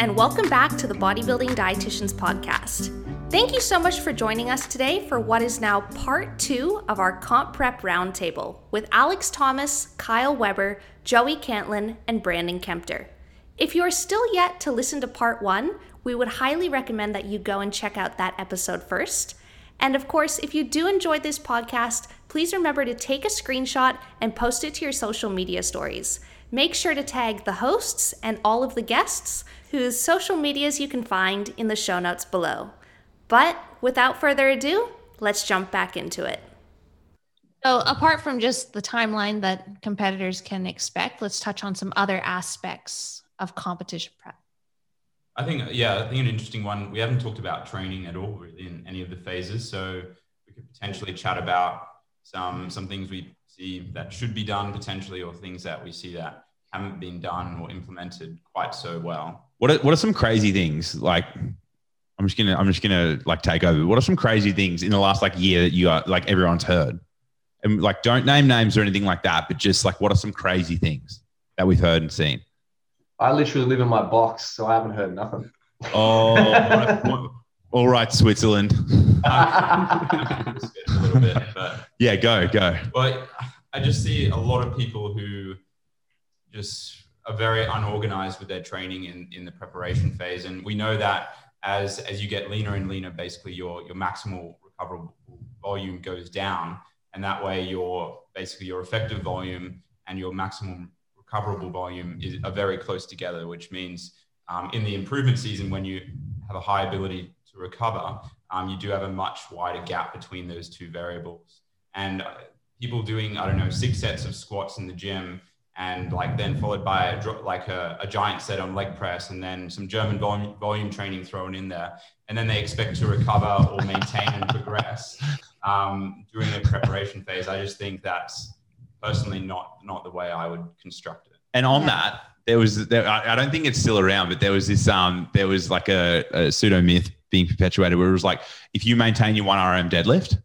and welcome back to the Bodybuilding Dietitians Podcast. Thank you so much for joining us today for what is now part two of our Comp Prep Roundtable with Alex Thomas, Kyle Weber, Joey Cantlin, and Brandon Kempter. If you are still yet to listen to part one, we would highly recommend that you go and check out that episode first. And of course, if you do enjoy this podcast, please remember to take a screenshot and post it to your social media stories. Make sure to tag the hosts and all of the guests whose social medias you can find in the show notes below. But without further ado, let's jump back into it. So apart from just the timeline that competitors can expect, let's touch on some other aspects of competition prep. I think an interesting one, we haven't talked about training at all in any of the phases. So we could potentially chat about some things we see that should be done potentially, or things that we see that haven't been done or implemented quite so well. What are some crazy things? Like, I'm just gonna like take over. What are some crazy things in the last like year that you are like everyone's heard? And like, don't name names or anything like that, but just like, what are some crazy things that we've heard and seen? I literally live in my box, so I haven't heard nothing. Oh, all right, Switzerland. A little bit, but yeah, go. Well, I just see a lot of people who just are very unorganized with their training in the preparation phase, and we know that as you get leaner and leaner, basically your maximal recoverable volume goes down, and that way your effective volume and your maximum recoverable volume are very close together, which means in the improvement season, when you have a high ability to recover, you do have a much wider gap between those two variables. And people doing, 6 sets of squats in the gym and like then followed by a giant set on leg press and then some German volume training thrown in there. And then they expect to recover or maintain and progress during the preparation phase. I just think that's personally not the way I would construct it. And on that, there was I don't think it's still around, but there was this there was like a pseudo myth being perpetuated where it was like, if you maintain your 1RM deadlift,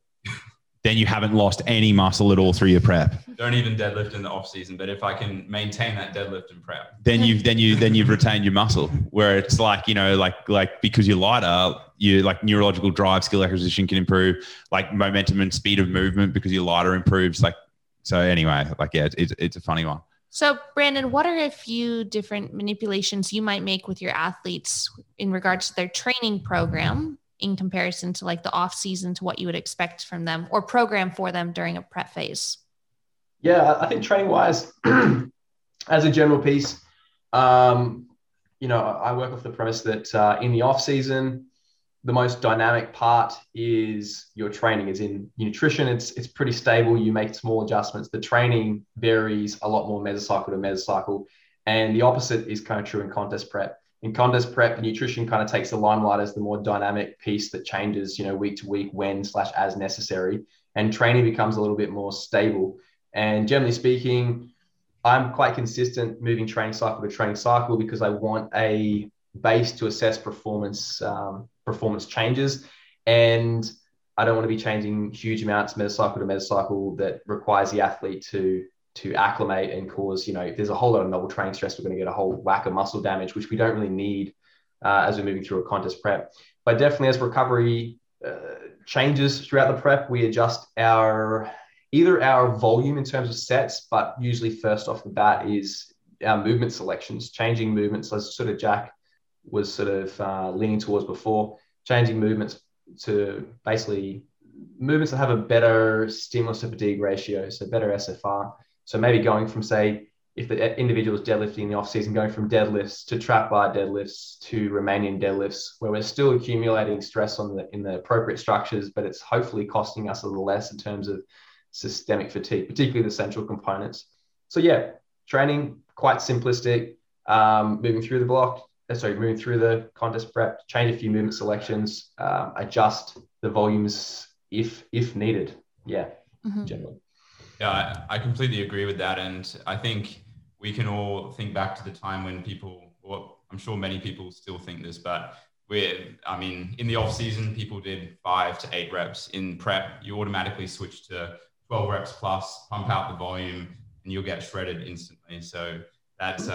then you haven't lost any muscle at all through your prep. Don't even deadlift in the off season, but if I can maintain that deadlift in prep, then you've retained your muscle. Where it's like, because you're lighter, you like neurological drive, skill acquisition can improve, like momentum and speed of movement because you're lighter improves. Like, so anyway, like yeah, it's a funny one. So Brandon, what are a few different manipulations you might make with your athletes in regards to their training program in comparison to like the off season, to what you would expect from them or program for them during a prep phase? Yeah, I think training wise, as a general piece, I work off the premise that in the off season, the most dynamic part is your training. It's in nutrition. It's pretty stable. You make small adjustments. The training varies a lot more mesocycle to mesocycle. And the opposite is kind of true in contest prep. In contest prep, nutrition kind of takes the limelight as the more dynamic piece that changes, week to week when/as necessary. And training becomes a little bit more stable. And generally speaking, I'm quite consistent moving training cycle to training cycle because I want a base to assess performance changes, and I don't want to be changing huge amounts mesocycle to mesocycle that requires the athlete to acclimate and cause, if there's a whole lot of novel training stress, we're going to get a whole whack of muscle damage, which we don't really need as we're moving through a contest prep. But definitely as recovery changes throughout the prep, we adjust our volume in terms of sets, but usually first off the bat is our movement selections, changing movements, as sort of Jack was sort of leaning towards before, changing movements to basically movements that have a better stimulus to fatigue ratio, so better SFR. So maybe going from, say, if the individual is deadlifting in the off-season, going from deadlifts to trap bar deadlifts to Romanian deadlifts, where we're still accumulating stress in the appropriate structures, but it's hopefully costing us a little less in terms of systemic fatigue, particularly the central components. So yeah, training, quite simplistic, moving through the contest prep, change a few movement selections, adjust the volumes if needed. Yeah, mm-hmm. Generally. Yeah, I completely agree with that. And I think we can all think back to the time when people, or I'm sure many people still think this, but in the off season, people did 5 to 8 reps. In prep, you automatically switch to 12 reps plus, pump out the volume, and you'll get shredded instantly. So that's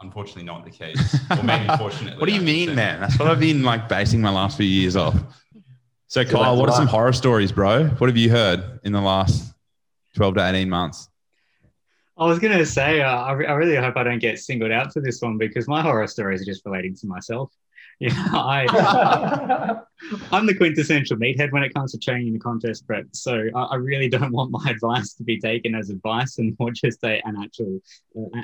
Unfortunately, not the case. Or maybe fortunately. What do you mean, man? That's what I've been like basing my last few years off. So Kyle, what are some horror stories, bro? What have you heard in the last 12 to 18 months? I was going to say, I really hope I don't get singled out for this one because my horror stories are just relating to myself. Yeah, I'm the quintessential meathead when it comes to training and contest prep. So I really don't want my advice to be taken as advice and more just an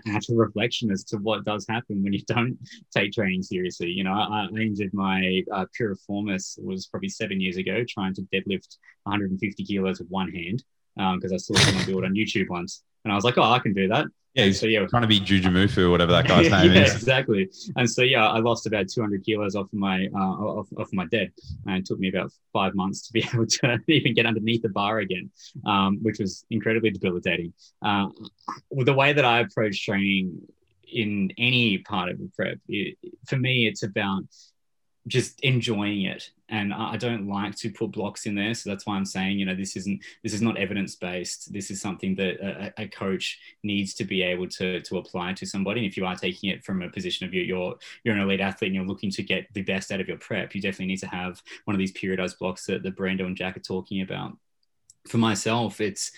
actual reflection as to what does happen when you don't take training seriously. You know, I injured my piriformis, was probably 7 years ago, trying to deadlift 150 kilos with one hand because I saw someone do it on YouTube once. And I was like, oh, I can do that. Yeah, he's trying to be Jujumufu or whatever that guy's name is. Exactly. And so, yeah, I lost about 200 kilos off my dead. And it took me about 5 months to be able to even get underneath the bar again, which was incredibly debilitating. The way that I approach training in any part of the prep, for me, it's about just enjoying it. And I don't like to put blocks in there. So that's why I'm saying, you know, this is not evidence-based. This is something that a coach needs to be able to apply to somebody. And if you are taking it from a position of you're an elite athlete and you're looking to get the best out of your prep, you definitely need to have one of these periodized blocks that Brando and Jack are talking about. For myself, it's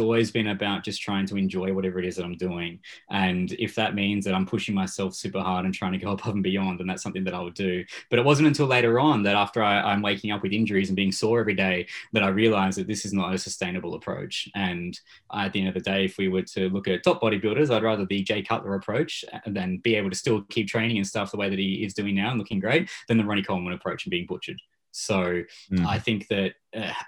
always been about just trying to enjoy whatever it is that I'm doing. And if that means that I'm pushing myself super hard and trying to go above and beyond, then that's something that I would do. But it wasn't until later on that after I'm waking up with injuries and being sore every day that I realized that this is not a sustainable approach. And at the end of the day, if we were to look at top bodybuilders, I'd rather the Jay Cutler approach than be able to still keep training and stuff the way that he is doing now and looking great than the Ronnie Coleman approach and being butchered. So I think that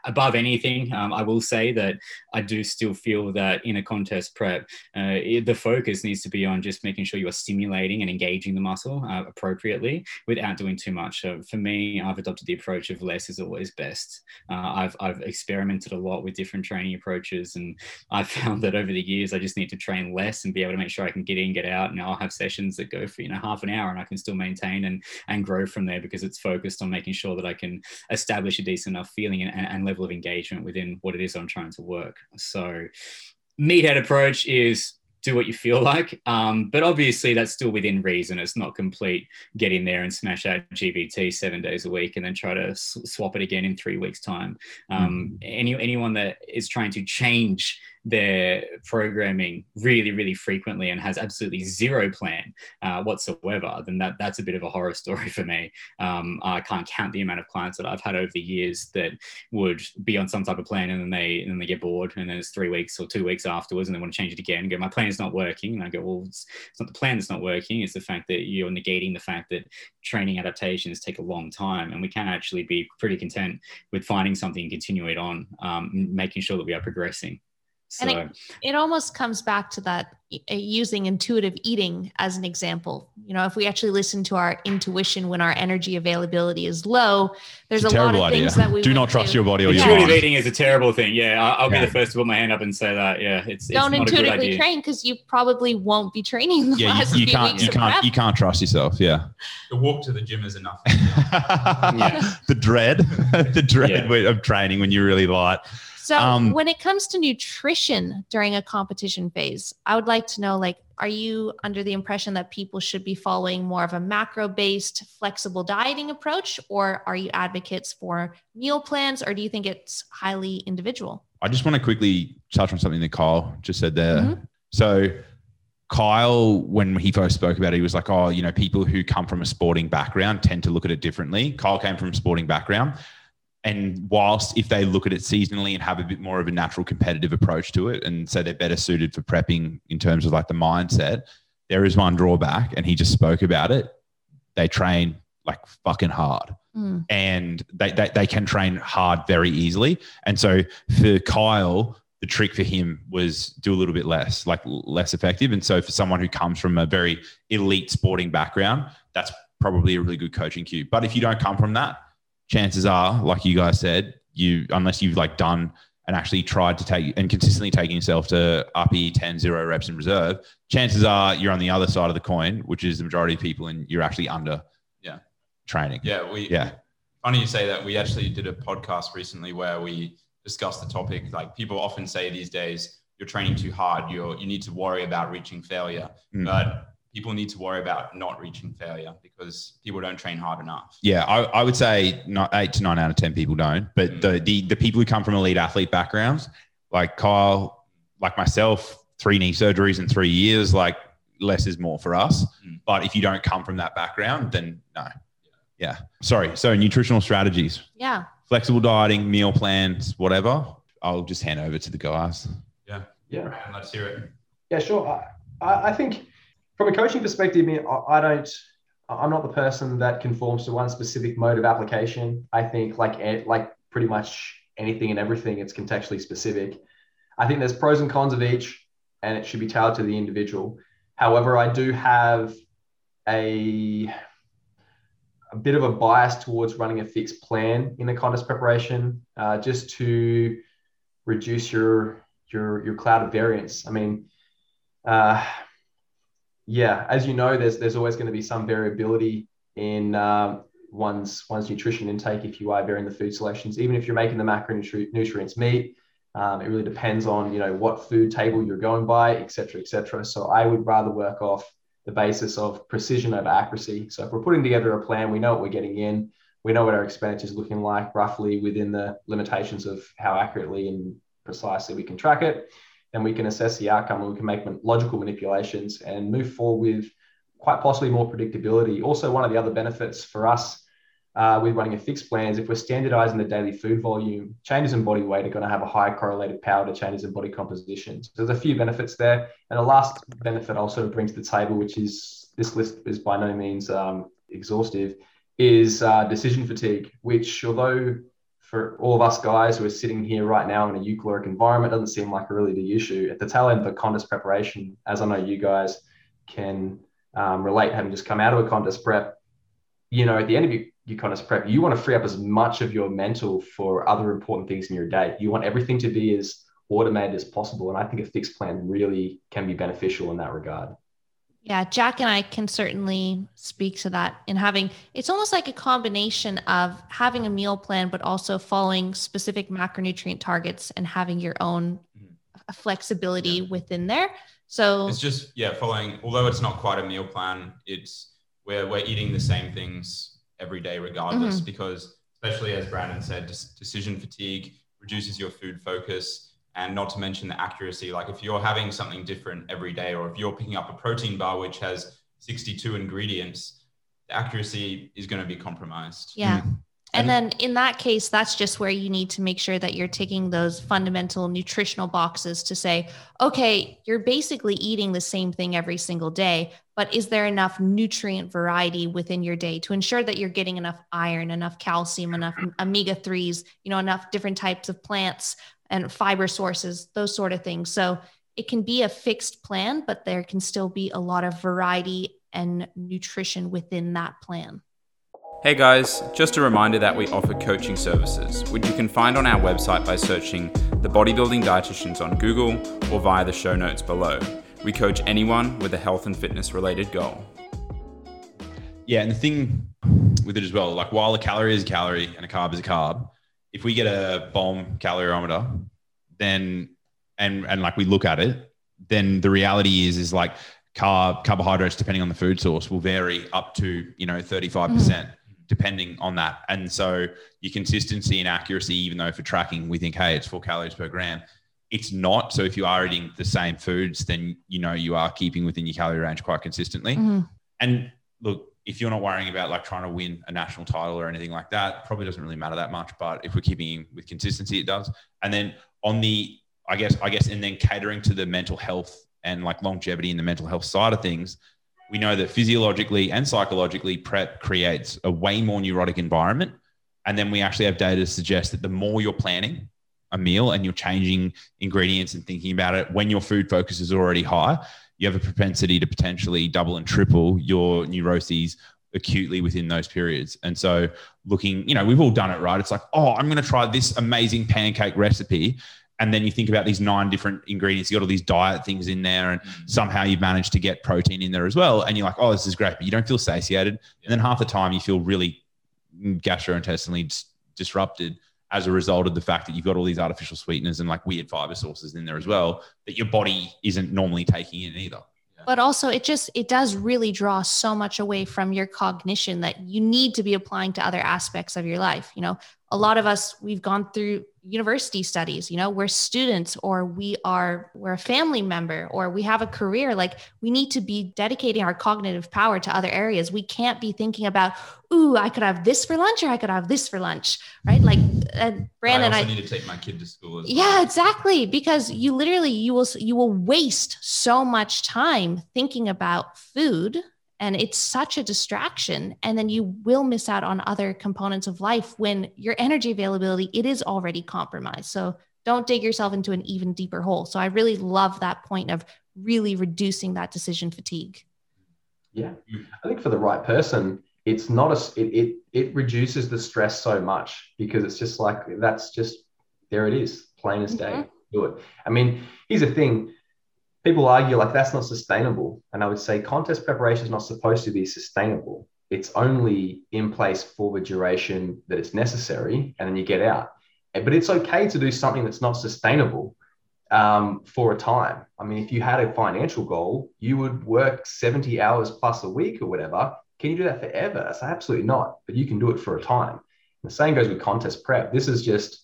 above anything, I will say that I do still feel that in a contest prep, the focus needs to be on just making sure you are stimulating and engaging the muscle appropriately without doing too much. For me, I've adopted the approach of less is always best. I've experimented a lot with different training approaches, and I've found that over the years, I just need to train less and be able to make sure I can get in, get out. And I'll have sessions that go for, half an hour, and I can still maintain and grow from there because it's focused on making sure that I can establish a decent enough feeling and level of engagement within what it is I'm trying to work. So meathead approach is do what you feel like. But obviously that's still within reason. It's not complete get in there and smash out GBT 7 days a week and then try to swap it again in 3 weeks time. Anyone that is trying to change their programming really, really frequently and has absolutely zero plan whatsoever, then that's a bit of a horror story for me. I can't count the amount of clients that I've had over the years that would be on some type of plan and then they get bored and then it's 3 weeks or 2 weeks afterwards and they want to change it again and go, my plan is not working. And I go, well, it's not the plan that's not working. It's the fact that you're negating the fact that training adaptations take a long time and we can actually be pretty content with finding something and continue it on, making sure that we are progressing. So. And it almost comes back to that using intuitive eating as an example. You know, if we actually listen to our intuition when our energy availability is low, there's a lot of things that we do not trust your body or your mind. Intuitive eating is a terrible thing. Yeah, I'll be the first to put my hand up and say that. Yeah, it's not a good idea. Don't intuitively train because you probably won't be training. You can't trust yourself. Yeah, the walk to the gym is enough. The dread of training when you're really light. So when it comes to nutrition during a competition phase, I would like to know, are you under the impression that people should be following more of a macro-based flexible dieting approach, or are you advocates for meal plans, or do you think it's highly individual? I just want to quickly touch on something that Kyle just said there. Mm-hmm. So Kyle, when he first spoke about it, he was like, people who come from a sporting background tend to look at it differently. Kyle came from a sporting background. And whilst if they look at it seasonally and have a bit more of a natural competitive approach to it, and so they're better suited for prepping in terms of the mindset, there is one drawback, and he just spoke about it. They train fucking hard and they can train hard very easily. And so for Kyle, the trick for him was do a little bit less, less effective. And so for someone who comes from a very elite sporting background, that's probably a really good coaching cue. But if you don't come from that, chances are, like you guys said, unless you've done and actually tried to take and consistently taking yourself to uppy 10, zero reps in reserve, chances are you're on the other side of the coin, which is the majority of people, and you're actually under training. Funny you say that. We actually did a podcast recently where we discussed the topic. People often say these days, you're training too hard. You need to worry about reaching failure, but people need to worry about not reaching failure because people don't train hard enough. Yeah, I would say not 8 to 9 out of 10 people don't, but the people who come from elite athlete backgrounds, like Kyle, like myself, 3 knee surgeries in 3 years, like less is more for us. But if you don't come from that background, then no. Yeah. Sorry. So nutritional strategies. Yeah. Flexible dieting, meal plans, whatever. I'll just hand over to the guys. Yeah. Let's hear it. Yeah, sure. I think from a coaching perspective, I'm not the person that conforms to one specific mode of application. I think like pretty much anything and everything, it's contextually specific. I think there's pros and cons of each, and it should be tailored to the individual. However, I do have a bit of a bias towards running a fixed plan in the contest preparation, just to reduce your cloud of variance. I mean, as you know, there's always going to be some variability in one's nutrition intake if you are varying the food selections. Even if you're making the macronutrients meet, it really depends on what food table you're going by, et cetera, et cetera. So I would rather work off the basis of precision over accuracy. So if we're putting together a plan, we know what we're getting in, we know what our expenditure is looking like roughly within the limitations of how accurately and precisely we can track it. Then we can assess the outcome, and we can make logical manipulations and move forward with quite possibly more predictability. Also, one of the other benefits for us with running a fixed plan is if we're standardizing the daily food volume, changes in body weight are going to have a high correlated power to changes in body composition. So there's a few benefits there. And the last benefit I'll sort of bring to the table, which is this list is by no means exhaustive, is decision fatigue, which although for all of us guys who are sitting here right now in a eucaloric environment, doesn't seem like a really big issue. At the tail end of a contest preparation, as I know you guys can relate, having just come out of a contest prep, at the end of your contest prep, you want to free up as much of your mental for other important things in your day. You want everything to be as automated as possible. And I think a fixed plan really can be beneficial in that regard. Yeah, Jack and I can certainly speak to that in having, it's almost like a combination of having a meal plan, but also following specific macronutrient targets and having your own flexibility within there. So it's just, following, although it's not quite a meal plan, it's where we're eating the same things every day regardless, because especially as Brandon said, decision fatigue reduces your food focus. And not to mention the accuracy, like if you're having something different every day, or if you're picking up a protein bar, which has 62 ingredients, the accuracy is going to be compromised. Yeah. And then in that case, that's just where you need to make sure that you're ticking those fundamental nutritional boxes to say, okay, you're basically eating the same thing every single day, but is there enough nutrient variety within your day to ensure that you're getting enough iron, enough calcium, enough omega-3s, enough different types of plants, and fiber sources, those sort of things. So it can be a fixed plan, but there can still be a lot of variety and nutrition within that plan. Hey guys, just a reminder that we offer coaching services, which you can find on our website by searching The Bodybuilding Dietitians on Google or via the show notes below. We coach anyone with a health and fitness related goal. Yeah, and the thing with it as well, like while a calorie is a calorie and a carb is a carb, if we get a bomb caloriometer, then and like we look at it, then the reality is like carbohydrates, depending on the food source, will vary up to 35%, depending on that. And so your consistency and accuracy, even though for tracking we think, hey, it's 4 calories per gram, it's not. So if you are eating the same foods, then you are keeping within your calorie range quite consistently. And look, if you're not worrying about like trying to win a national title or anything like that, probably doesn't really matter that much. But if we're keeping with consistency, it does. And then on the, I guess, and then catering to the mental health and like longevity and the mental health side of things, we know that physiologically and psychologically prep creates a way more neurotic environment. And then we actually have data to suggest that the more you're planning a meal and you're changing ingredients and thinking about it when your food focus is already high, you have a propensity to potentially double and triple your neuroses acutely within those periods. And so looking, we've all done it, right? It's like, oh, I'm going to try this amazing pancake recipe. And then you think about these 9 different ingredients. You got all these diet things in there and somehow you've managed to get protein in there as well. And you're like, oh, this is great, but you don't feel satiated. And then half the time you feel really gastrointestinally disrupted as a result of the fact that you've got all these artificial sweeteners and like weird fiber sources in there as well that your body isn't normally taking in either. Yeah. But also it does really draw so much away from your cognition that you need to be applying to other aspects of your life. You know, a lot of us, we've gone through university studies, you know, we're students or we're a family member or we have a career. Like, we need to be dedicating our cognitive power to other areas. We can't be thinking about, ooh, I could have this for lunch or I could have this for lunch, right? Like, Brandon, I need to take my kid to school as well. Yeah, exactly. Because you literally, you will waste so much time thinking about food. And it's such a distraction. And then you will miss out on other components of life when your energy availability, it is already compromised. So don't dig yourself into an even deeper hole. So I really love that point of really reducing that decision fatigue. Yeah. I think for the right person, it's not it reduces the stress so much because it's just like, that's just, there it is, plain as day. Mm-hmm. Do it. I mean, here's the thing. People argue like that's not sustainable. And I would say contest preparation is not supposed to be sustainable. It's only in place for the duration that it's necessary and then you get out. But it's okay to do something that's not sustainable for a time. I mean, if you had a financial goal, you would work 70 hours plus a week or whatever. Can you do that forever? I say, absolutely not. But you can do it for a time. And the same goes with contest prep. This is just,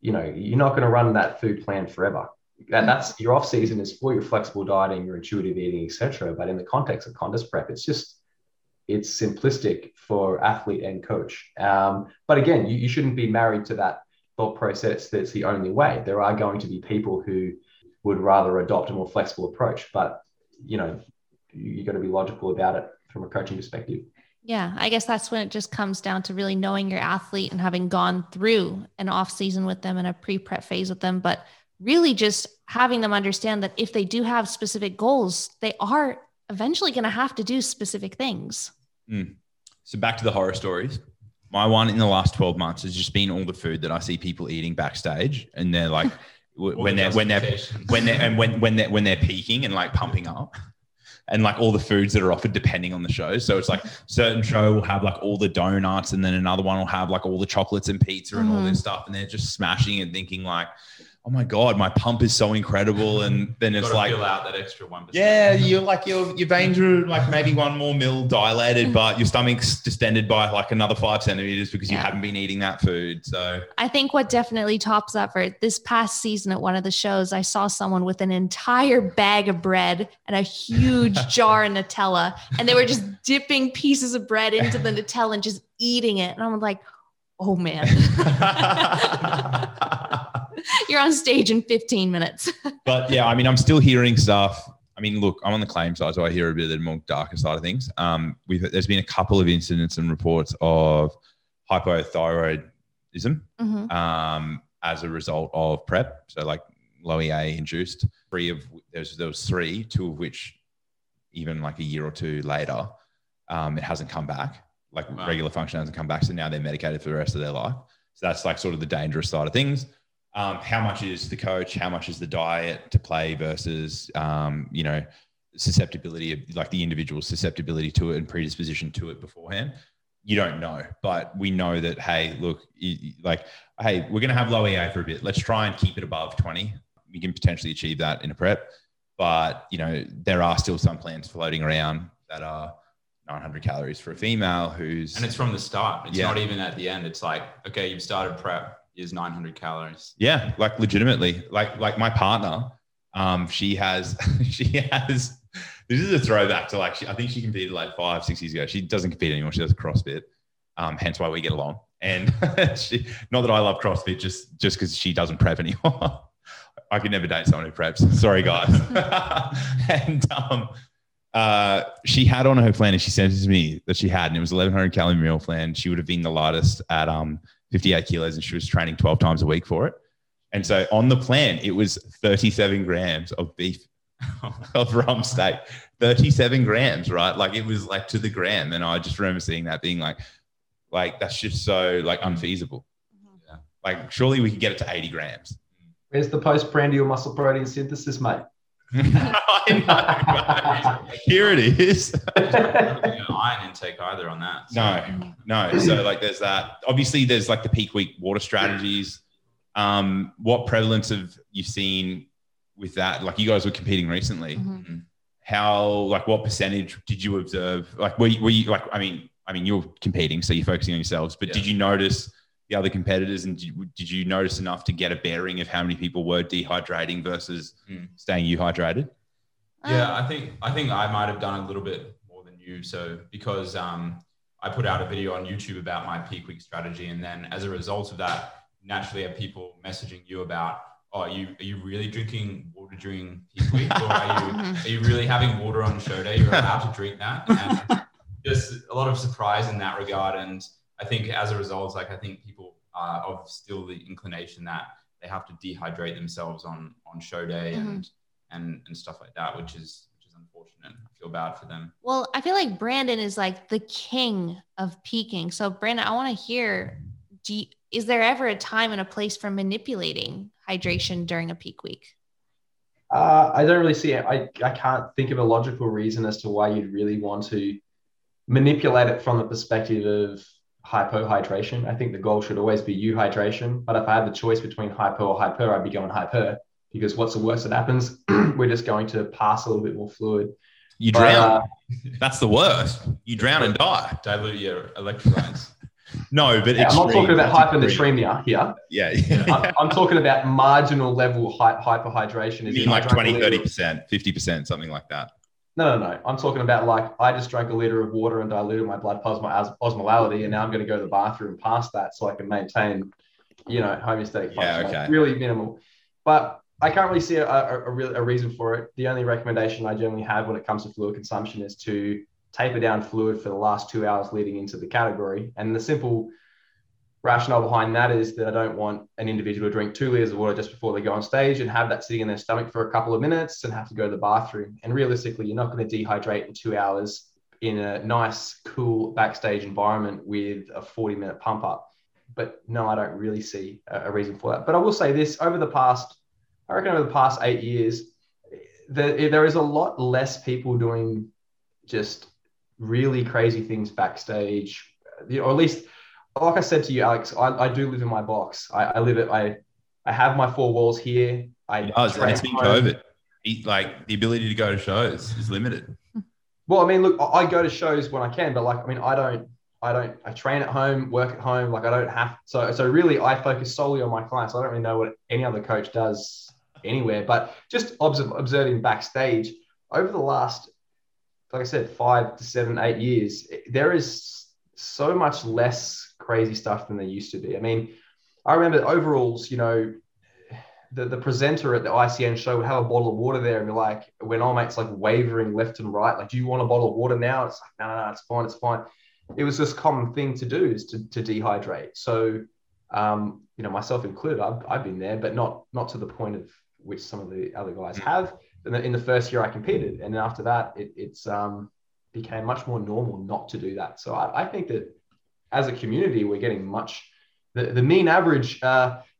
you know, you're not going to run that food plan forever. And that's your off season is for your flexible dieting, your intuitive eating, etc. But in the context of contest prep, it's simplistic for athlete and coach. But again, you shouldn't be married to that thought process. That's the only way. There are going to be people who would rather adopt a more flexible approach, but you know, you got to be logical about it from a coaching perspective. Yeah, I guess that's when it just comes down to really knowing your athlete and having gone through an off season with them and a pre-prep phase with them, but really just having them understand that if they do have specific goals, they are eventually going to have to do specific things. Mm. So back to the horror stories. My one in the last 12 months has just been all the food that I see people eating backstage. And they're like, when they're peaking and like pumping up and like all the foods that are offered depending on the show. So it's like certain show will have like all the donuts and then another one will have like all the chocolates and pizza and all this stuff. And they're just smashing and thinking like, oh my God, my pump is so incredible. And then it's like, fill out that extra 1%. Yeah. You're like, your veins are like maybe one more mil dilated, but your stomach's distended by like another 5 centimeters because you haven't been eating that food. So I think what definitely tops that for this past season at one of the shows, I saw someone with an entire bag of bread and a huge jar of Nutella. And they were just dipping pieces of bread into the Nutella and just eating it. And I'm like, oh man. You're on stage in 15 minutes. But yeah, I mean, I'm still hearing stuff. I mean, look, I'm on the claim side, so I hear a bit of the more darker side of things. There's been a couple of incidents and reports of hypothyroidism as a result of prep. So like low EA induced, there was three, two of which even like a year or two later, it hasn't come back. Like regular function hasn't come back. So now they're medicated for the rest of their life. So that's like sort of the dangerous side of things. How much is the coach? How much is the diet to play versus, you know, susceptibility of like the individual's susceptibility to it and predisposition to it beforehand? You don't know, but we know that, hey, look, we're going to have low EA for a bit. Let's try and keep it above 20. We can potentially achieve that in a prep, but you know, there are still some plans floating around that are 900 calories for a female and it's from the start. It's not even at the end. It's like, okay, you've started prep. Is 900 calories. Yeah, like legitimately. Like my partner, she has, this is a throwback to like, I think she competed like 5-6 years ago. She doesn't compete anymore. She does CrossFit. Hence why we get along. And she, not that I love CrossFit, just because she doesn't prep anymore. I could never date someone who preps. Sorry, guys. And she had on her plan, and she sent it to me that she had, and it was 1,100 calorie meal plan. She would have been the lightest at 58 kilos, and she was training 12 times a week for it. And so on the plan, it was 37 grams of beef, of rump steak, 37 grams, right? Like it was like to the gram. And I just remember seeing that being like that's just so like unfeasible. Yeah. Like surely we could get it to 80 grams. Where's the postprandial muscle protein synthesis, mate? I know, here it is. Iron intake either on that. So. No. So like there's that. Obviously there's like the peak week water strategies. What prevalence have you seen with that? Like you guys were competing recently. how, like, what percentage did you observe? Like, were you like, I mean, you're competing, so you're focusing on yourselves, but did you notice the other competitors, and did you notice enough to get a bearing of how many people were dehydrating versus staying hydrated? Yeah, I think I might've done a little bit more than you. So because I put out a video on YouTube about my peak week strategy. And then as a result of that, naturally have people messaging you about, oh, are you really drinking water during peak week? Or are you really having water on show day? You're allowed to drink that. And just a lot of surprise in that regard. And I think as a result, like, I think people are of still the inclination that they have to dehydrate themselves on show day and stuff like that, which is unfortunate. I feel bad for them. Well, I feel like Brandon is like the king of peaking. So Brandon, I want to hear, is there ever a time and a place for manipulating hydration during a peak week? I don't really see it. I can't think of a logical reason as to why you'd really want to manipulate it from the perspective of hypohydration. I think the goal should always be euhydration. But if I had the choice between hypo or hyper, I'd be going hyper, because what's the worst that happens? We're just going to pass a little bit more fluid. You drown. That's the worst. You drown and die. Dilute your electrolytes. No, but I'm not talking about hypernatremia here. Yeah. I'm talking about marginal level hyperhydration. Is like 20, 30%, 50%, something like that. No. I'm talking about, like, I just drank a liter of water and diluted my blood osmolality, and now I'm going to go to the bathroom past that so I can maintain, homeostatic function. Yeah, okay. Like, really minimal. But I can't really see a reason for it. The only recommendation I generally have when it comes to fluid consumption is to taper down fluid for the last 2 hours leading into the category. And the simple rationale behind that is that I don't want an individual to drink 2 liters of water just before they go on stage and have that sitting in their stomach for a couple of minutes and have to go to the bathroom. And realistically, you're not going to dehydrate in 2 hours in a nice, cool backstage environment with a 40-minute pump up. But no, I don't really see a reason for that. But I will say this, over the past 8 years, there is a lot less people doing just really crazy things backstage, or at least, like I said to you, Alex, I do live in my box. I live it. I have my four walls here. It's been COVID. Like, the ability to go to shows is limited. Well, I mean, look, I go to shows when I can, but I train at home, work at home. Like, I don't have, so really I focus solely on my clients. I don't really know what any other coach does anywhere, but just observing backstage over the last, like I said, 5 to 7, 8 years, there is so much less crazy stuff than there used to be. I mean, I remember overalls, the presenter at the ICN show would have a bottle of water there and be like, when our mate's like wavering left and right, like, do you want a bottle of water now? It's like, no, it's fine. It was this common thing to do, is to dehydrate. So, myself included, I've been there, but not to the point of which some of the other guys have. In the first year I competed, and after that, it's became much more normal not to do that. So I think that as a community, we're getting the mean average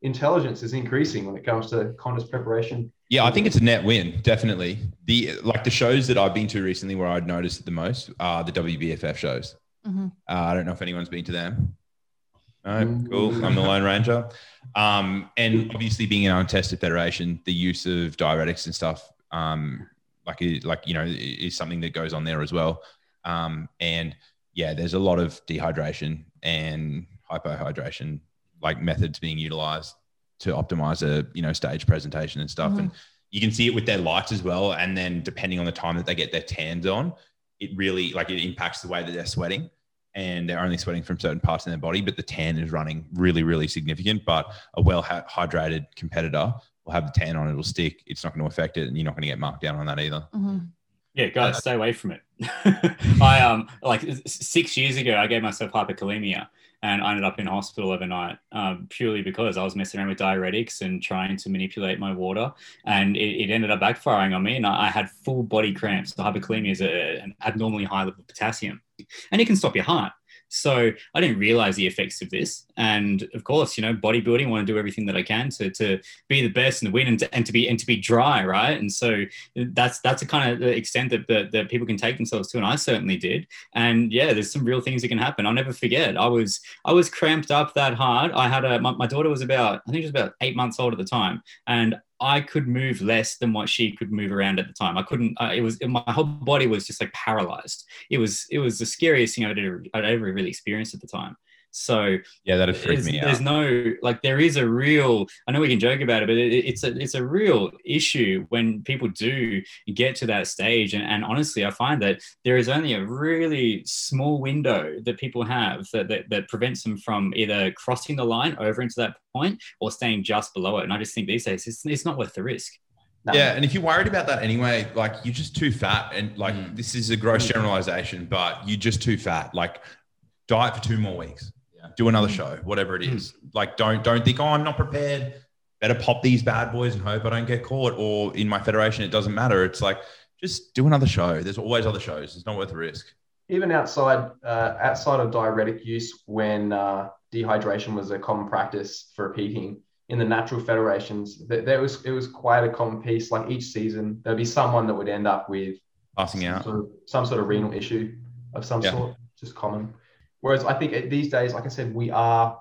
intelligence is increasing when it comes to contest preparation. Yeah, I think it's a net win, definitely. The shows that I've been to recently where I'd noticed it the most are the WBFF shows. Mm-hmm. I don't know if anyone's been to them. No, cool. I'm the Lone Ranger. And obviously, being an untested federation, the use of diuretics and stuff, is something that goes on there as well. And yeah, there's a lot of dehydration and hypohydration, like, methods being utilized to optimize a, stage presentation and stuff. Mm-hmm. And you can see it with their lights as well. And then depending on the time that they get their tans on, it really, like, it impacts the way that they're sweating, and they're only sweating from certain parts in their body, but the tan is running really, really significant. But a well-hydrated competitor will have the tan on, it'll stick. It's not going to affect it, and you're not going to get marked down on that either. Mm-hmm. Yeah, guys, stay away from it. I 6 years ago, I gave myself hyperkalemia, and I ended up in hospital overnight purely because I was messing around with diuretics and trying to manipulate my water, and it ended up backfiring on me, and I had full body cramps. The hyperkalemia is an abnormally high level of potassium, and it can stop your heart. So I didn't realize the effects of this. And of course, bodybuilding, I want to do everything that I can to be the best and win and to be dry, right? And so that's the kind of the extent that people can take themselves to. And I certainly did. And yeah, there's some real things that can happen. I'll never forget. I was cramped up that hard. I had my daughter was about 8 months old at the time, and I could move less than what she could move around at the time. I couldn't, my whole body was just like paralyzed. It was the scariest thing I'd ever really experienced at the time. So yeah, that freaked me out. There's no, like, there is a real, I know we can joke about it, but it's a real issue when people do get to that stage. And honestly, I find that there is only a really small window that people have that prevents them from either crossing the line over into that point or staying just below it. And I just think these days it's not worth the risk. No. Yeah. And if you're worried about that anyway, like, you're just too fat. And like, this is a gross generalization, but you're just too fat. Like, diet for 2 more weeks. Do another show, whatever it is. Like, don't think, oh, I'm not prepared. Better pop these bad boys and hope I don't get caught. Or in my federation, it doesn't matter. It's like, just do another show. There's always other shows. It's not worth the risk. Even outside of diuretic use, when dehydration was a common practice for peaking in the natural federations, it was quite a common piece. Like, each season, there'd be someone that would end up with passing out, some sort of renal issue of some sort. Just common. Whereas I think these days, like I said, we are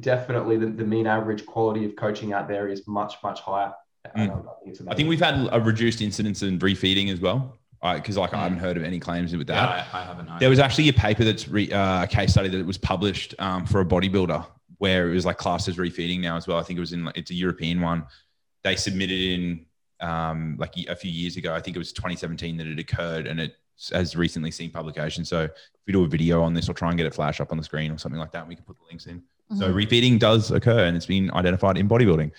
definitely the mean average quality of coaching out there is much, much higher. I think we've had a reduced incidence in refeeding as well. Because I haven't heard of any claims with that. Yeah, I haven't either. There was actually a paper that's a case study that was published for a bodybuilder where it was like classed as refeeding now as well. I think it was it's a European one. They submitted in like a few years ago. I think it was 2017 that it occurred, and it has recently seen publication. So if we do a video on this, I'll try and get it flash up on the screen or something like that. We can put the links in. Mm-hmm. So refeeding does occur, and it's been identified in bodybuilding.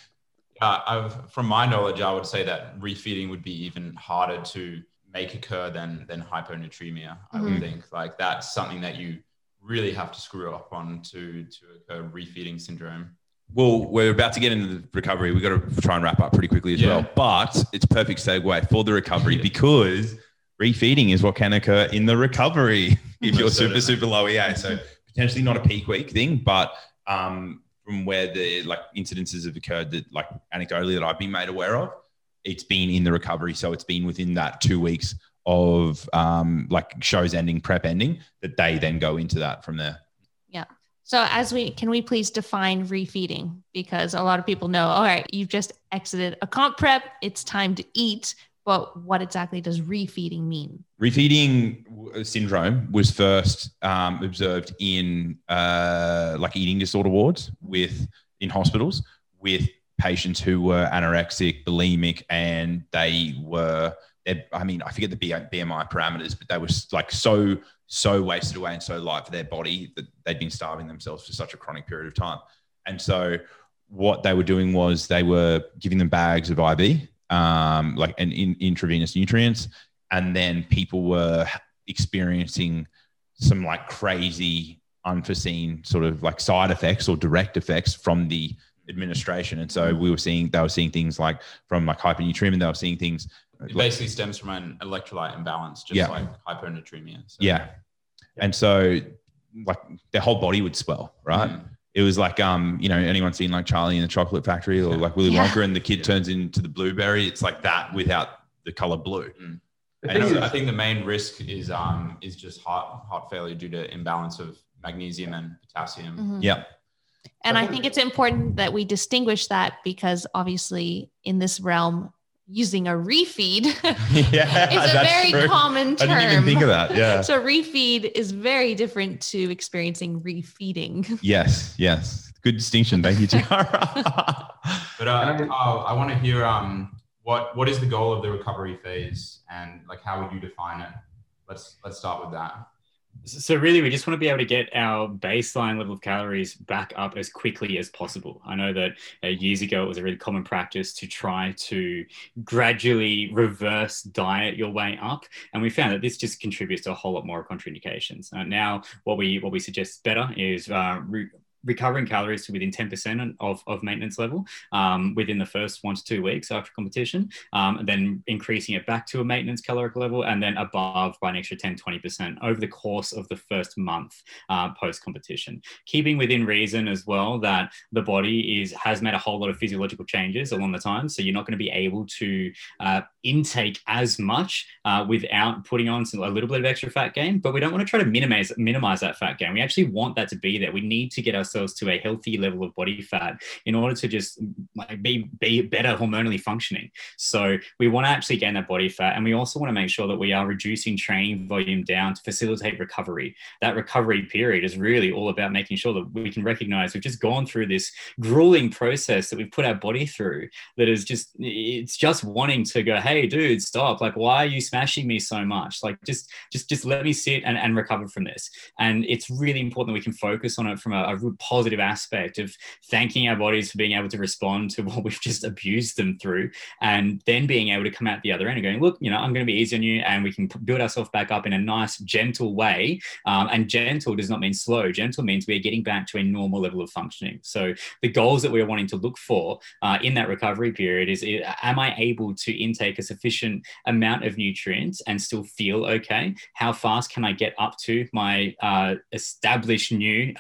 From my knowledge, I would say that refeeding would be even harder to make occur than hyponatremia. Mm-hmm. I would think like that's something that you really have to screw up on to occur refeeding syndrome. Well, we're about to get into the recovery. We've got to try and wrap up pretty quickly as well, but it's perfect segue for the recovery because refeeding is what can occur in the recovery if you're super low EA. So potentially not a peak week thing, but from where the like incidences have occurred that like anecdotally that I've been made aware of, it's been in the recovery. So it's been within that 2 weeks of like shows ending, prep ending, that they then go into that from there. Yeah. So can we please define refeeding? Because a lot of people know, all right, you've just exited a comp prep, it's time to eat. But what exactly does refeeding mean? Refeeding syndrome was first observed in like eating disorder wards in hospitals with patients who were anorexic, bulimic, and I forget the BMI parameters, but they were like so wasted away and so light for their body that they'd been starving themselves for such a chronic period of time. And so what they were doing was they were giving them bags of IV, like an intravenous nutrients, and then people were experiencing some like crazy unforeseen sort of like side effects or direct effects from the administration. And so they were seeing things like from like hyponatremia, they were seeing things. It basically stems from an electrolyte imbalance, just like hyponatremia. So. Yeah. And so like their whole body would swell, right? Mm. It was like, anyone seen like Charlie in the Chocolate Factory or like Willy Wonka and the kid turns into the blueberry? It's like that without the color blue. Mm. I think the main risk is just heart failure due to imbalance of magnesium and potassium. Mm-hmm. Yeah. And I think it's important that we distinguish that because obviously in this realm, using a refeed is a very common term. I didn't even think of that. Yeah. So refeed is very different to experiencing refeeding. Yes. Good distinction. Thank you, Tyarra. But I want to hear what is the goal of the recovery phase and like how would you define it? Let's start with that. So really, we just want to be able to get our baseline level of calories back up as quickly as possible. I know that years ago, it was a really common practice to try to gradually reverse diet your way up. And we found that this just contributes to a whole lot more contraindications. Now, what we suggest is better is recovering calories to within 10% of maintenance level within the first 1 to 2 weeks after competition, and then increasing it back to a maintenance caloric level and then above by an extra 10, 20% over the course of the first month post-competition. Keeping within reason as well that the body has made a whole lot of physiological changes along the time, so you're not going to be able to intake as much without putting on a little bit of extra fat gain, but we don't want to try to minimize that fat gain. We actually want that to be there. We need to get ourselves cells to a healthy level of body fat in order to just like be better hormonally functioning. So we want to actually gain that body fat, and we also want to make sure that we are reducing training volume down to facilitate recovery. That recovery period is really all about making sure that we can recognize we've just gone through this grueling process that we've put our body through, that is just, it's just wanting to go, hey dude, stop, like why are you smashing me so much, like just let me sit and recover from this. And it's really important that we can focus on it from a real positive aspect of thanking our bodies for being able to respond to what we've just abused them through, and then being able to come out the other end and going, look, you know, I'm going to be easy on you, and we can build ourselves back up in a nice gentle way, and gentle does not mean slow. Gentle means we're getting back to a normal level of functioning. So the goals that we're wanting to look for in that recovery period is, am I able to intake a sufficient amount of nutrients and still feel okay? How fast can I get up to my established new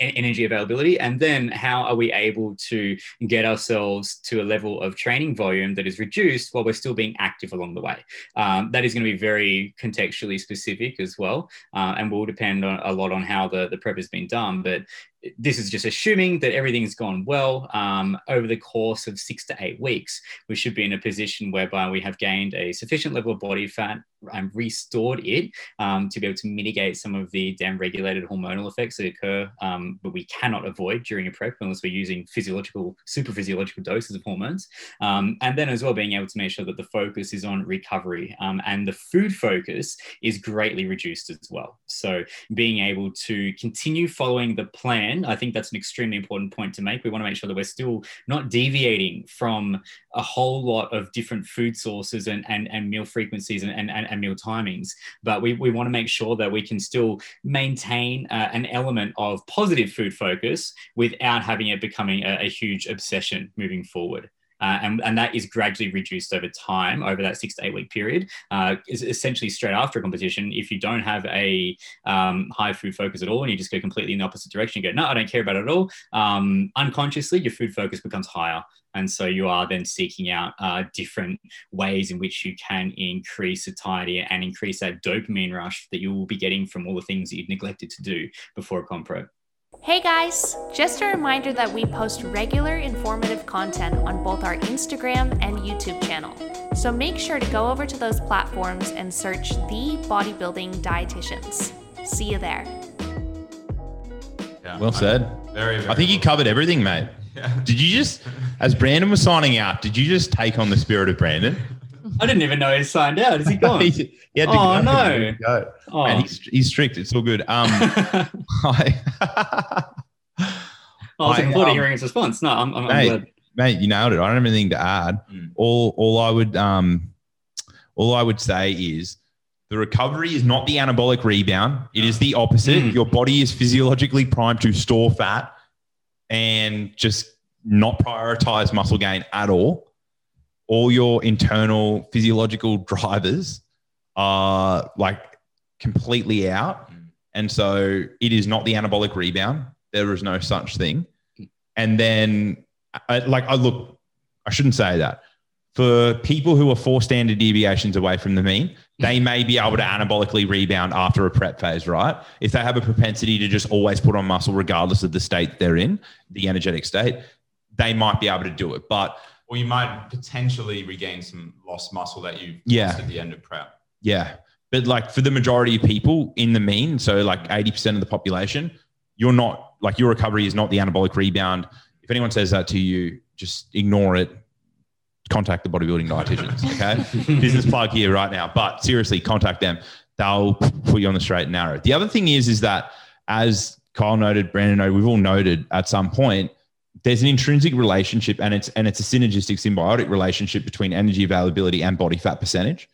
energy availability? And then how are we able to get ourselves to a level of training volume that is reduced while we're still being active along the way? That is going to be very contextually specific as well, and will depend on, a lot on how the prep has been done. But this is just assuming that everything's gone well. Over the course of 6 to 8 weeks, we should be in a position whereby we have gained a sufficient level of body fat and restored it to be able to mitigate some of the downregulated hormonal effects that occur, but we cannot avoid during a prep unless we're using super physiological doses of hormones. And then as well, being able to make sure that the focus is on recovery, and the food focus is greatly reduced as well. So being able to continue following the plan, I think that's an extremely important point to make. We want to make sure that we're still not deviating from a whole lot of different food sources and meal frequencies and meal timings, but we want to make sure that we can still maintain an element of positive food focus without having it becoming a huge obsession moving forward. And that is gradually reduced over time, over that 6 to 8 week period. Is essentially straight after a competition, if you don't have a high food focus at all, and you just go completely in the opposite direction, you go, no, I don't care about it at all, unconsciously your food focus becomes higher. And so you are then seeking out different ways in which you can increase satiety and increase that dopamine rush that you will be getting from all the things that you've neglected to do before a comp prep. Hey guys, just a reminder that we post regular informative content on both our Instagram and YouTube channel. So make sure to go over to those platforms and search The Bodybuilding Dietitians. See you there. Yeah, well said. Very, very. I think you covered everything, mate. Yeah. Did you just, as Brandon was signing out, did you just take on the spirit of Brandon? I didn't even know he signed out. Is he gone? he had to go. Oh. Man, he's strict. It's all good. I was looking forward to hearing his response. No, I'm glad. Mate, you nailed it. I don't have anything to add. All I would say is the recovery is not the anabolic rebound. It is the opposite. Your body is physiologically primed to store fat and just not prioritize muscle gain at all. All your internal physiological drivers are like completely out. And so it is not the anabolic rebound. There is no such thing. And then I shouldn't say that. For people who are 4 standard deviations away from the mean, they may be able to anabolically rebound after a prep phase, right? If they have a propensity to just always put on muscle regardless of the state they're in, the energetic state, they might be able to do it. Or you might potentially regain some lost muscle that you lost at the end of prep. Yeah. But like for the majority of people in the mean, so like 80% of the population, you're not, like your recovery is not the anabolic rebound. If anyone says that to you, just ignore it. Contact the bodybuilding dietitians, okay? Business plug here right now. But seriously, contact them. They'll put you on the straight and narrow. The other thing is that as Kyle noted, Brandon noted, we've all noted at some point, there's an intrinsic relationship and it's a synergistic symbiotic relationship between energy availability and body fat percentage.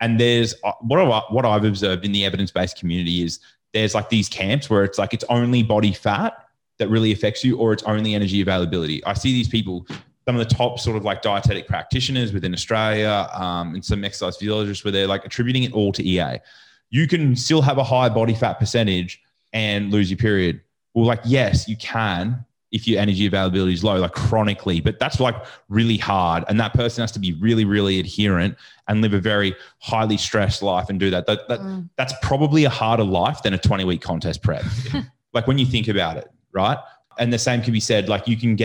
And there's what I've observed in the evidence-based community is there's like these camps where it's like it's only body fat that really affects you or it's only energy availability. I see these people, some of the top sort of like dietetic practitioners within Australia and some exercise physiologists where they're like attributing it all to EA. You can still have a high body fat percentage and lose your period. Well, like, yes, you can, if your energy availability is low, like chronically, but that's like really hard. And that person has to be really, really adherent and live a very highly stressed life and do that. That's probably a harder life than a 20-week contest prep. like when you think about it, right? And the same can be said, like you can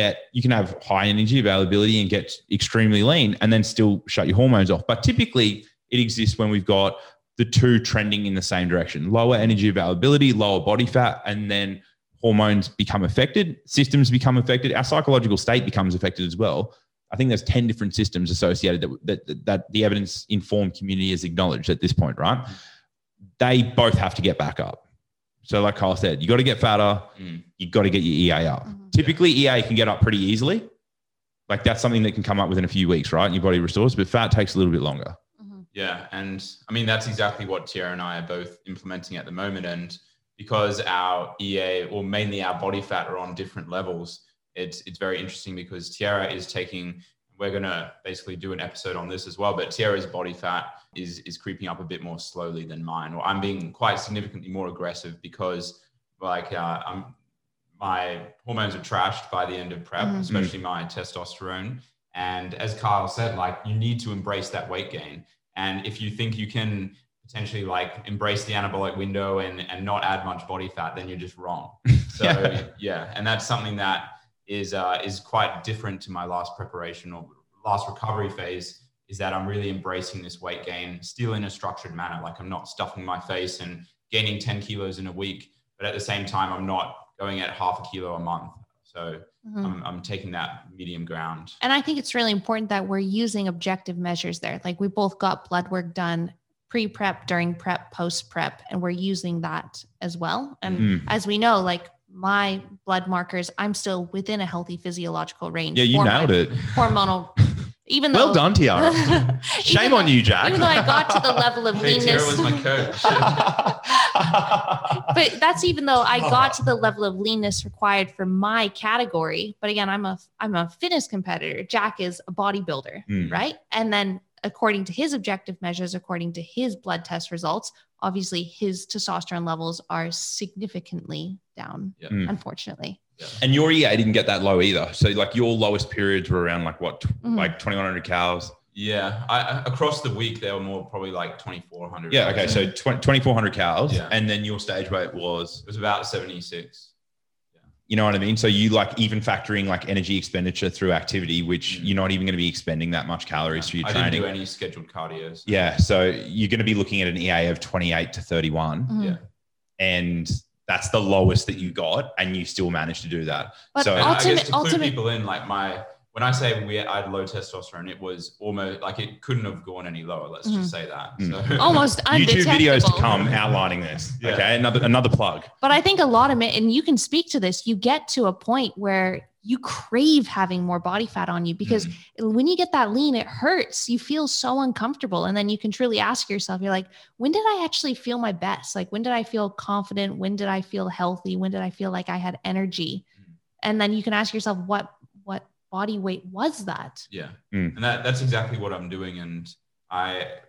have high energy availability and get extremely lean and then still shut your hormones off. But typically it exists when we've got the two trending in the same direction, lower energy availability, lower body fat, and then hormones become affected, systems become affected. Our psychological state becomes affected as well. I think there's 10 different systems associated that the evidence-informed community has acknowledged at this point, right? They both have to get back up. So like Kyle said, you got to get fatter, you got to get your EA up. Mm-hmm. Typically, EA can get up pretty easily. Like that's something that can come up within a few weeks, right? And your body restores, but fat takes a little bit longer. Mm-hmm. Yeah, and I mean, that's exactly what Tyarra and I are both implementing at the moment. And because our EA, or mainly our body fat, are on different levels, it's very interesting because Tyarra is taking, we're going to basically do an episode on this as well, but Tyarra's body fat is creeping up a bit more slowly than mine, or I'm being quite significantly more aggressive because my hormones are trashed by the end of prep, especially my testosterone. And as Kyle said, like you need to embrace that weight gain. And if you think you can potentially like embrace the anabolic window and not add much body fat, then you're just wrong. So yeah. And that's something that is quite different to my last preparation or last recovery phase, is that I'm really embracing this weight gain still in a structured manner. Like I'm not stuffing my face and gaining 10 kilos in a week, but at the same time, I'm not going at 0.5 kilo a month. So I'm taking that medium ground. And I think it's really important that we're using objective measures there. Like we both got blood work done pre-prep, during prep, post-prep, and we're using that as well. And as we know, like my blood markers, I'm still within a healthy physiological range. Yeah, you nailed it. Hormonal, even though. Well done, Tyarra. Shame on you, Jack. Even though I got to the level of leanness. Tyarra was my coach. But that's even though I got to the level of leanness required for my category. But again, I'm a fitness competitor. Jack is a bodybuilder, right? And then according to his objective measures, according to his blood test results, obviously his testosterone levels are significantly down, unfortunately. Yeah. And your EA didn't get that low either. So like your lowest periods were around like what, like 2,100 calories? Yeah. Across the week, they were more probably like 2,400. Yeah. Okay. So 2,400 calories. Yeah. And then your stage weight was? It was about 76. Yeah. You know what I mean? So you like even factoring like energy expenditure through activity, which you're not even going to be expending that much calories for your training. I didn't do any scheduled cardio. So. Yeah. So you're going to be looking at an EA of 28 to 31. Yeah. And that's the lowest that you got, and you still managed to do that. But so I guess to clue people in, like when I say I had low testosterone, it was almost like it couldn't have gone any lower. Let's just say that. So. Almost undetectable. YouTube videos to come outlining this. Yeah. Okay, another plug. But I think a lot of it, and you can speak to this, you get to a point where you crave having more body fat on you because when you get that lean, it hurts. You feel so uncomfortable. And then you can truly ask yourself, you're like, when did I actually feel my best? Like, when did I feel confident? When did I feel healthy? When did I feel like I had energy? And then you can ask yourself, what body weight was that? Yeah. And that's exactly what I'm doing. And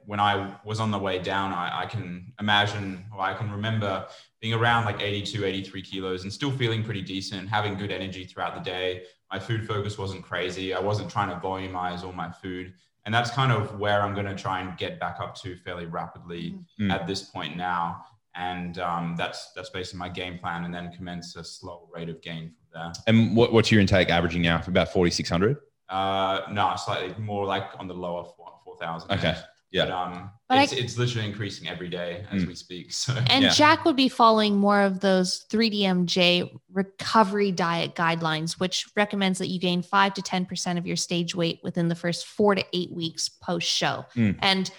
when I was on the way down, I can imagine, or I can remember being around like 82, 83 kilos and still feeling pretty decent, having good energy throughout the day. My food focus wasn't crazy. I wasn't trying to volumize all my food. And that's kind of where I'm going to try and get back up to fairly rapidly at this point now. And that's basically my game plan, and then commence a slow rate of gain from there. And what's your intake averaging now? About 4,600? No, slightly more, like on the lower 4,000. Okay. Yeah. But it's literally increasing every day as we speak. So. And Jack would be following more of those 3DMJ recovery diet guidelines, which recommends that you gain 5 to 10% of your stage weight within the first 4 to 8 weeks post show. And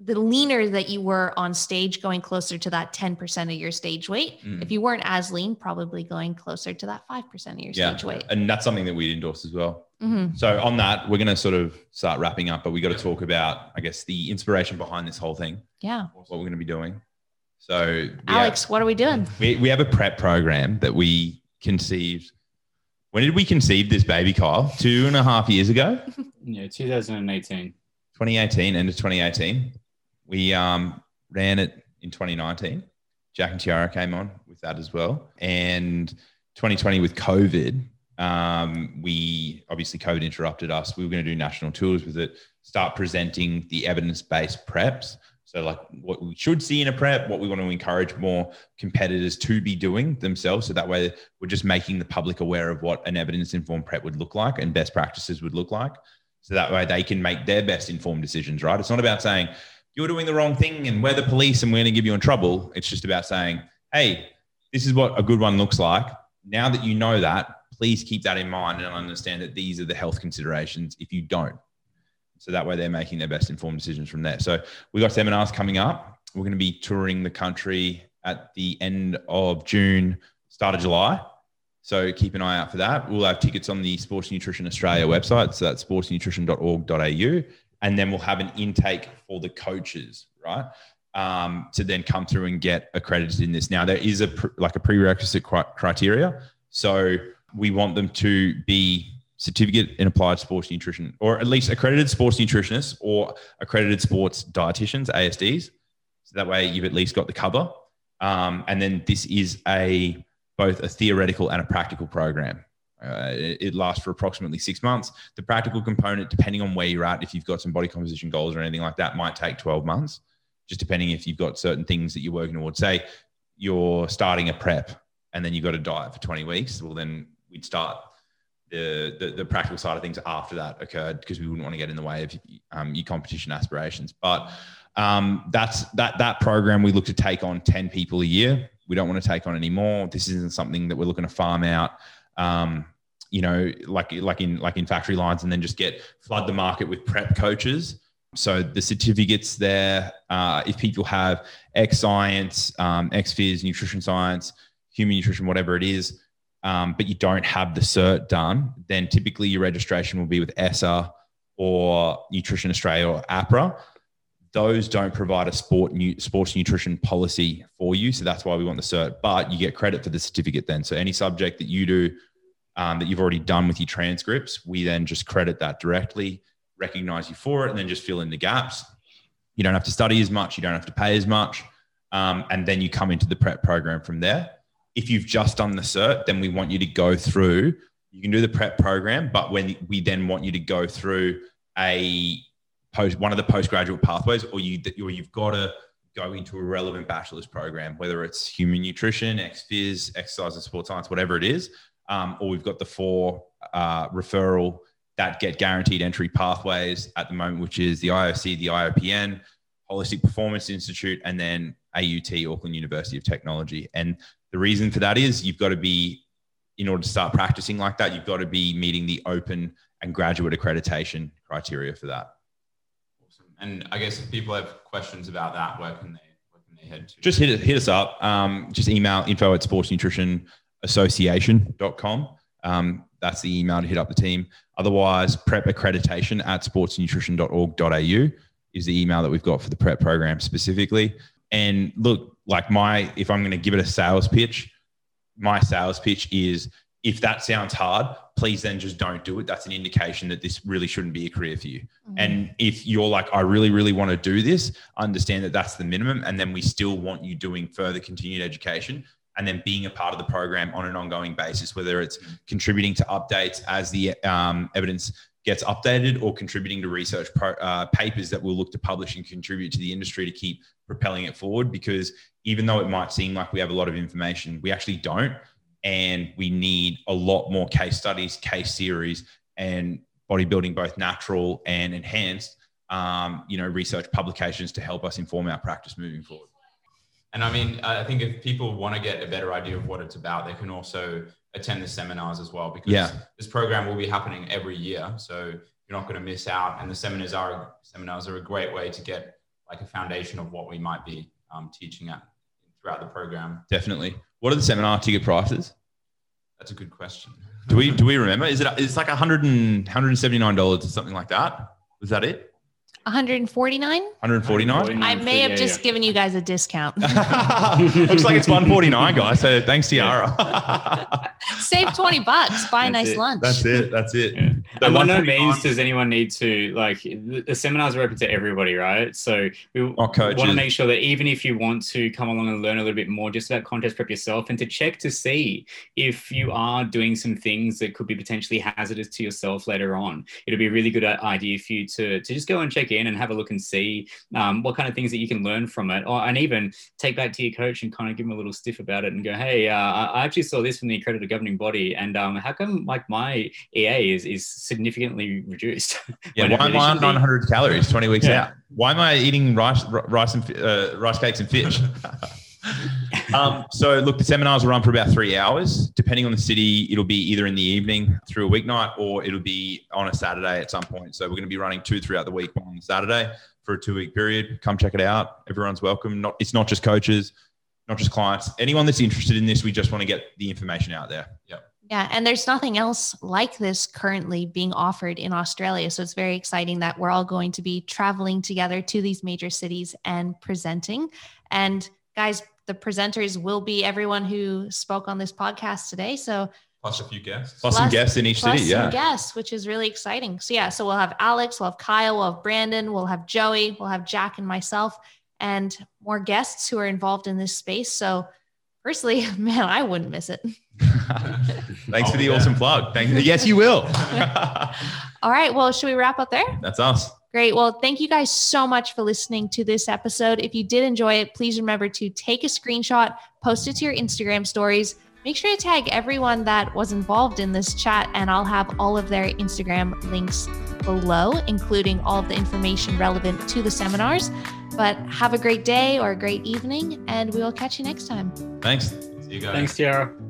the leaner that you were on stage, going closer to that 10% of your stage weight. If you weren't as lean, probably going closer to that 5% of your stage weight. And that's something that we'd endorse as well. So on that, we're going to sort of start wrapping up, but we got to talk about, I guess, the inspiration behind this whole thing. Yeah. What we're going to be doing. So Alex, what are we doing? We have a prep program that we conceived. When did we conceive this baby, Kyle? 2.5 years ago? Yeah, 2018, end of 2018. We ran it in 2019. Jack and Tyarra came on with that as well. And 2020 with COVID, COVID interrupted us. We were going to do national tours with it, start presenting the evidence-based preps. So like what we should see in a prep, what we want to encourage more competitors to be doing themselves. So that way we're just making the public aware of what an evidence-informed prep would look like and best practices would look like. So that way they can make their best informed decisions, right? It's not about saying you're doing the wrong thing and we're the police and we're going to give you in trouble. It's just about saying, hey, this is what a good one looks like. Now that you know that, please keep that in mind and understand that these are the health considerations if you don't. So that way they're making their best informed decisions from there. So we got seminars coming up. We're going to be touring the country at the end of June, start of July. So keep an eye out for that. We'll have tickets on the Sports Nutrition Australia website. So that's sportsnutrition.org.au. And then we'll have an intake for the coaches, right? To then come through and get accredited in this. Now, there is a prerequisite criteria. So we want them to be certificate in applied sports nutrition, or at least accredited sports nutritionists or accredited sports dietitians, ASDs. So that way you've at least got the cover. And then this is both a theoretical and a practical program. It lasts for approximately 6 months. The practical component, depending on where you're at, if you've got some body composition goals or anything like that, might take 12 months, just depending if you've got certain things that you're working towards. Say you're starting a prep and then you've got a diet for 20 weeks. Well, then we'd start the practical side of things after that occurred, because we wouldn't want to get in the way of your competition aspirations. But that program we look to take on 10 people a year. We don't want to take on any more. This isn't something that we're looking to farm out, like in factory lines, and then just flood the market with prep coaches. So the certificates there, if people have X science, X phys, nutrition science, human nutrition, whatever it is, but you don't have the cert done, then typically your registration will be with ESSA or Nutrition Australia or APRA. Those don't provide a sports nutrition policy for you. So that's why we want the cert, but you get credit for the certificate then. So any subject that you do that you've already done with your transcripts, we then just credit that directly, recognize you for it, and then just fill in the gaps. You don't have to study as much. You don't have to pay as much. And then you come into the prep program from there. If you've just done the cert, then we want you to go through, you can do the prep program, but when we then want you to go through one of the postgraduate pathways, or you've got to go into a relevant bachelor's program, whether it's human nutrition, ex-phys, exercise and sports science, whatever it is, or we've got the four referral that get guaranteed entry pathways at the moment, which is the IOC, the IOPN, Holistic Performance Institute, and then AUT, Auckland University of Technology. And the reason for that is you've got to be, in order to start practicing like that, you've got to be meeting the open and graduate accreditation criteria for that. Awesome. And I guess if people have questions about that, where can they head to? Just hit us up. Just email info@sportsnutritionassociation.com. That's the email to hit up the team. Otherwise, prepaccreditation@sportsnutrition.org.au is the email that we've got for the prep program specifically. And look, if I'm going to give it a sales pitch, my sales pitch is, if that sounds hard, please then just don't do it. That's an indication that this really shouldn't be a career for you. Mm-hmm. And if you're like, I really, really want to do this, understand that that's the minimum. And then we still want you doing further continued education and then being a part of the program on an ongoing basis, whether it's contributing to updates as the evidence gets updated, or contributing to research papers that we'll look to publish and contribute to the industry to keep propelling it forward. Because even though it might seem like we have a lot of information, we actually don't. And we need a lot more case studies, case series, and bodybuilding, both natural and enhanced, research publications to help us inform our practice moving forward. And I mean, I think if people want to get a better idea of what it's about, they can also attend the seminars as well, because this program will be happening every year. So you're not going to miss out. And the seminars are a great way to get like a foundation of what we might be teaching at throughout the program. Definitely. What are the seminar ticket prices? That's a good question. Do we remember? It's like $179 or something like that. Was that it? $149. I may have just given you guys a discount. Looks like it's $149, guys. So thanks, Tyarra. Save $20. Buy a nice lunch. That's it. Yeah. But what that means does anyone need to, like, the seminars are open to everybody, right? So we want to make sure that even if you want to come along and learn a little bit more just about contest prep yourself, and to check to see if you are doing some things that could be potentially hazardous to yourself later on. It'll be a really good idea for you to just go and check in and have a look and see what kind of things that you can learn from it, or and even take back to your coach and kind of give them a little stiff about it and go, hey, I actually saw this from the accredited governing body, and how come like my EA is significantly reduced? Yeah, why am I on 900 calories 20 weeks out? Why am I eating rice cakes and fish? So look, the seminars will run for about 3 hours. Depending on the city, it'll be either in the evening through a weeknight, or it'll be on a Saturday at some point. So we're going to be running 2 throughout the week on Saturday for a 2-week period. Come check it out. Everyone's welcome. It's not just coaches, not just clients. Anyone that's interested in this, we just want to get the information out there. Yeah. Yeah. And there's nothing else like this currently being offered in Australia. So it's very exciting that we're all going to be traveling together to these major cities and presenting. And guys, the presenters will be everyone who spoke on this podcast today. So plus a few guests, plus some guests in each city. Yeah. Guests, which is really exciting. So yeah, so we'll have Alex, we'll have Kyle, we'll have Brandon, we'll have Joey, we'll have Jack and myself, and more guests who are involved in this space. So personally, man, I wouldn't miss it. Thanks for the awesome plug. Thanks. Yes, you will. All right. Well, should we wrap up there? That's us. Great. Well, thank you guys so much for listening to this episode. If you did enjoy it, please remember to take a screenshot, post it to your Instagram stories. Make sure to tag everyone that was involved in this chat, and I'll have all of their Instagram links below, including all of the information relevant to the seminars. But have a great day or a great evening, and we will catch you next time. Thanks. See you guys. Thanks, Tyarra.